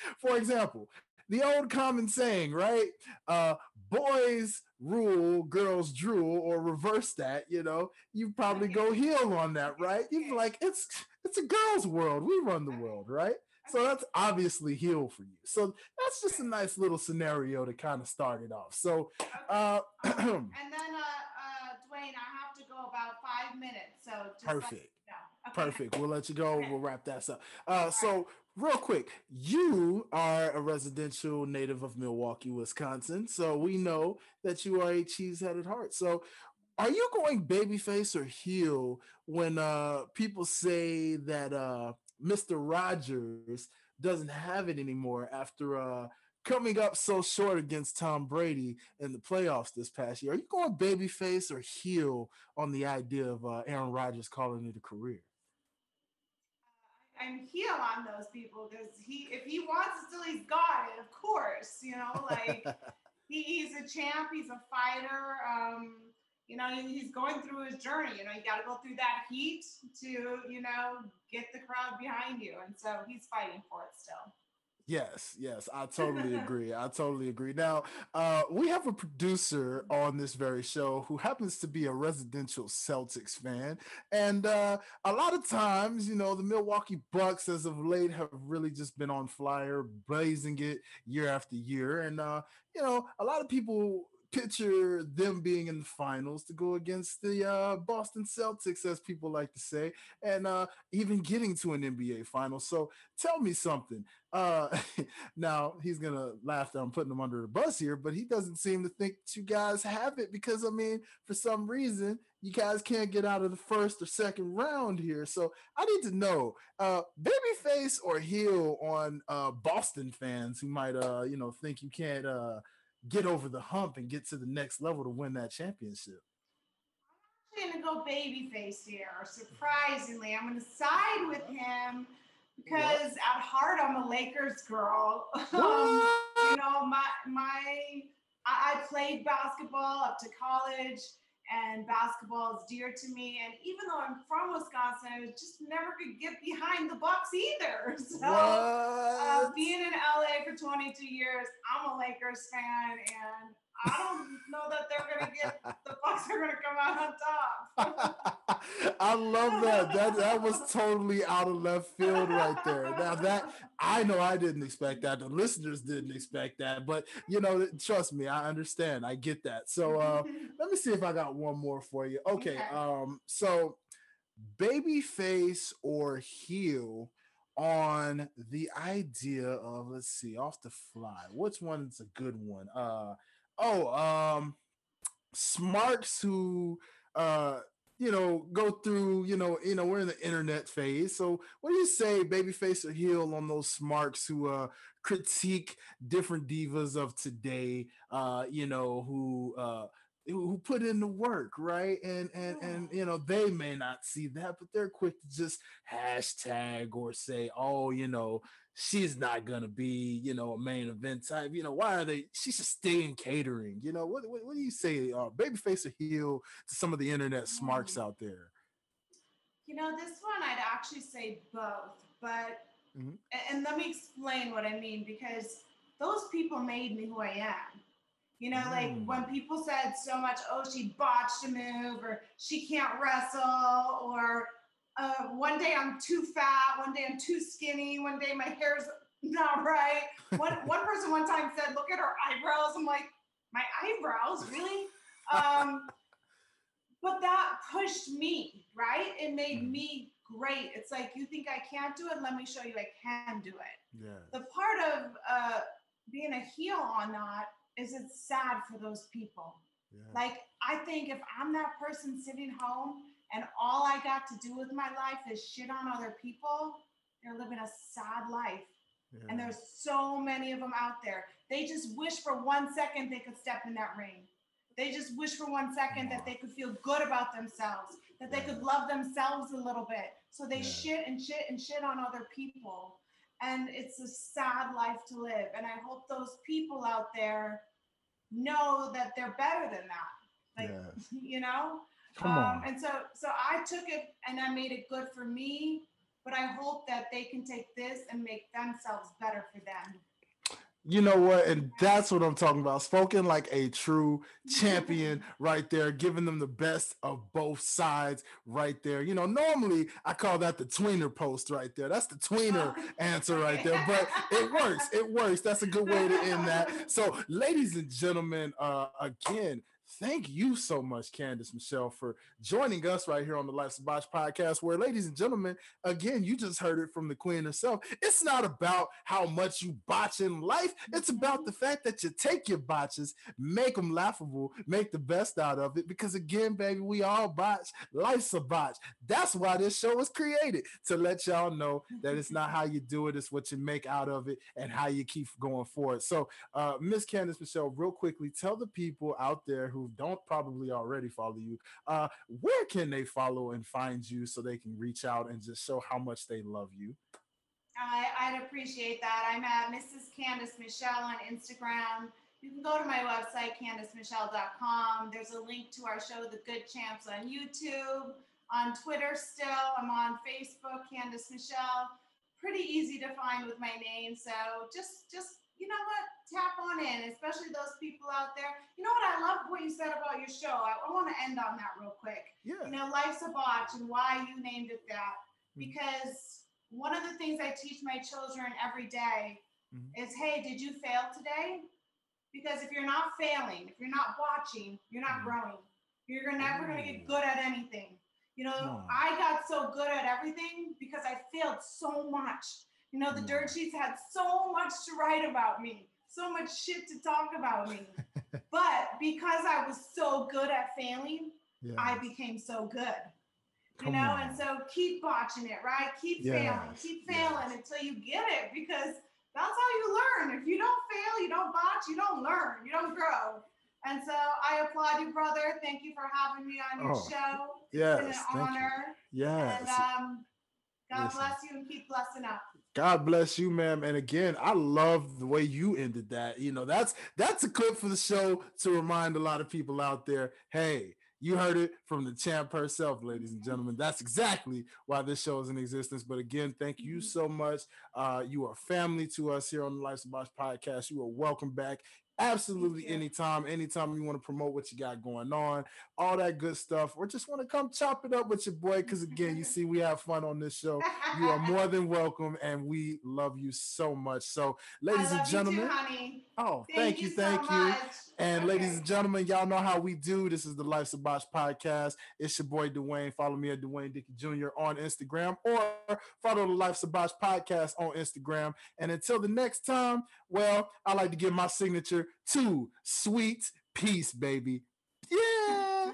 old common saying, right? Boys rule, girls drool, or reverse that, you know, you probably go heel on that, right? You'd be like, it's a girl's world. We run the world, right? So that's obviously heel for you. So that's just a nice little scenario to kind of start it off. So, and then, Dwayne, I have to go about 5 minutes. So just perfect. Perfect. We'll let you go. We'll wrap that up. So real quick, you are a residential native of Milwaukee, Wisconsin. So we know that you are a cheese-head at heart. So Are you going babyface or heel when people say that Mr. Rodgers doesn't have it anymore after coming up so short against Tom Brady in the playoffs this past year? Are you going babyface or heel on the idea of Aaron Rodgers calling it a career? I'm heel on those people because if he wants it still, he's got it, of course, you know, like he's a champ, he's a fighter. You know, he's going through his journey, you know, you got to go through that heat to, you know, get the crowd behind you. And so he's fighting for it still. Yes, I totally agree. Now, we have a producer on this very show who happens to be a residential Celtics fan. And a lot of times, you know, the Milwaukee Bucks as of late have really just been on fire, blazing it year after year. And, you know, a lot of people picture them being in the finals to go against the Boston Celtics, as people like to say, and even getting to an NBA final. So tell me something. Now, he's going to laugh that I'm putting him under the bus here, but he doesn't seem to think that you guys have it because, I mean, for some reason, you guys can't get out of the first or second round here. So I need to know, babyface or heel on Boston fans who might, you know, think you can't get over the hump and get to the next level to win that championship? I'm actually going to go babyface here. Surprisingly, I'm going to side with him because at heart, I'm a Lakers girl. You know, I played basketball up to college, and basketball is dear to me. And even though I'm from Wisconsin, I just never could get behind the Bucks either. So being in LA for 22 years, I'm a Lakers fan, and I don't know that they're going to get, the Bucks are going to come out on top. I love that. That was totally out of left field right there. Now that, I know I didn't expect that. The listeners didn't expect that, but you know, trust me, I understand. I get that. So let me see if I got one more for you. Okay. So babyface or heel on the idea of, let's see, off the fly, which one's a good one? Smarks who, you know, go through, you know, we're in the internet phase. So what do you say, babyface or heel on those smarks who critique different divas of today, you know, who put in the work, right? And you know, they may not see that, but they're quick to just hashtag or say, oh, you know, she's not gonna be, you know, a main event type. You know, why are they? She should stay in catering. You know, what do you say, babyface or heel to some of the internet smarks out there? You know, this one I'd actually say both, but and let me explain what I mean, because those people made me who I am. You know, like when people said so much, oh, she botched a move, or she can't wrestle, or one day I'm too fat, one day I'm too skinny, one day my hair's not right. One person one time said, look at her eyebrows. I'm like, my eyebrows, really? But that pushed me, right? It made me great. It's like, you think I can't do it? Let me show you I can do it. Yeah. The part of being a heel or not, is it sad for those people. Yeah. Like, I think if I'm that person sitting home and all I got to do with my life is shit on other people, they're living a sad life. Yeah. And there's so many of them out there. They just wish for 1 second they could step in that ring. They just wish for 1 second that they could feel good about themselves, that they could love themselves a little bit. So they shit on other people. And it's a sad life to live. And I hope those people out there know that they're better than that. Like, you know? And so I took it and I made it good for me, but I hope that they can take this and make themselves better for them. You know what? And that's what I'm talking about. Spoken like a true champion right there, giving them the best of both sides right there. You know, normally I call that the tweener post right there. That's the tweener answer right there, but it works. It works. That's a good way to end that. So ladies and gentlemen, again, Thank you so much, Candice Michelle, for joining us right here on the Life's a Botch podcast, where, ladies and gentlemen, again, you just heard it from the queen herself. It's not about how much you botch in life. It's about the fact that you take your botches, make them laughable, make the best out of it. Because again, baby, we all botch. Life's a botch. That's why this show was created, to let y'all know that it's not how you do it. It's what you make out of it and how you keep going forward. So, Miss Candice Michelle, real quickly, tell the people out there who don't probably already follow you, where can they follow and find you so they can reach out and just show how much they love you? I'd appreciate that. I'm at Mrs. Candice Michelle on Instagram. You can go to my website, CandiceMichelle.com. There's a link to our show, The Good Champs, on YouTube, on Twitter still. I'm on Facebook, Candice Michelle. Pretty easy to find with my name. So just you know what? Tap on in, especially those people out there. You know what? I love what you said about your show. I want to end on that real quick. Yeah. You know, Life's a Botch, and why you named it that. Because one of the things I teach my children every day is, hey, did you fail today? Because if you're not failing, if you're not watching, you're not growing. You're never going to get good at anything. You know, I got so good at everything because I failed so much. You know, the dirt sheets had so much to write about me, so much shit to talk about me. But because I was so good at failing, I became so good. Come you know, on. And so keep botching it, right? Keep failing, keep failing until you get it, because that's how you learn. If you don't fail, you don't botch, you don't learn, you don't grow. And so I applaud you, brother. Thank you for having me on your show. Yes, it's been an honor. Yes. And, God bless you and keep blessing up. God bless you, ma'am. And again, I love the way you ended that. You know, that's a clip for the show to remind a lot of people out there, hey, you heard it from the champ herself, ladies and gentlemen. That's exactly why this show is in existence. But again, thank you so much. You are family to us here on the Life's a Botch podcast. You are welcome back. Absolutely anytime you want to promote what you got going on, all that good stuff, or just want to come chop it up with your boy, because again, you see we have fun on this show. You are more than welcome, and we love you so much. So ladies and gentlemen, you too, honey. Thank you so much. And ladies and gentlemen, y'all know how we do. This is the Life's a Botch podcast. It's your boy Dwayne. Follow me at Dwayne Dickey Jr. on Instagram, or follow the Life's a Botch podcast on Instagram. And until the next time, well, I like to give my signature to sweet peace, baby. Yeah.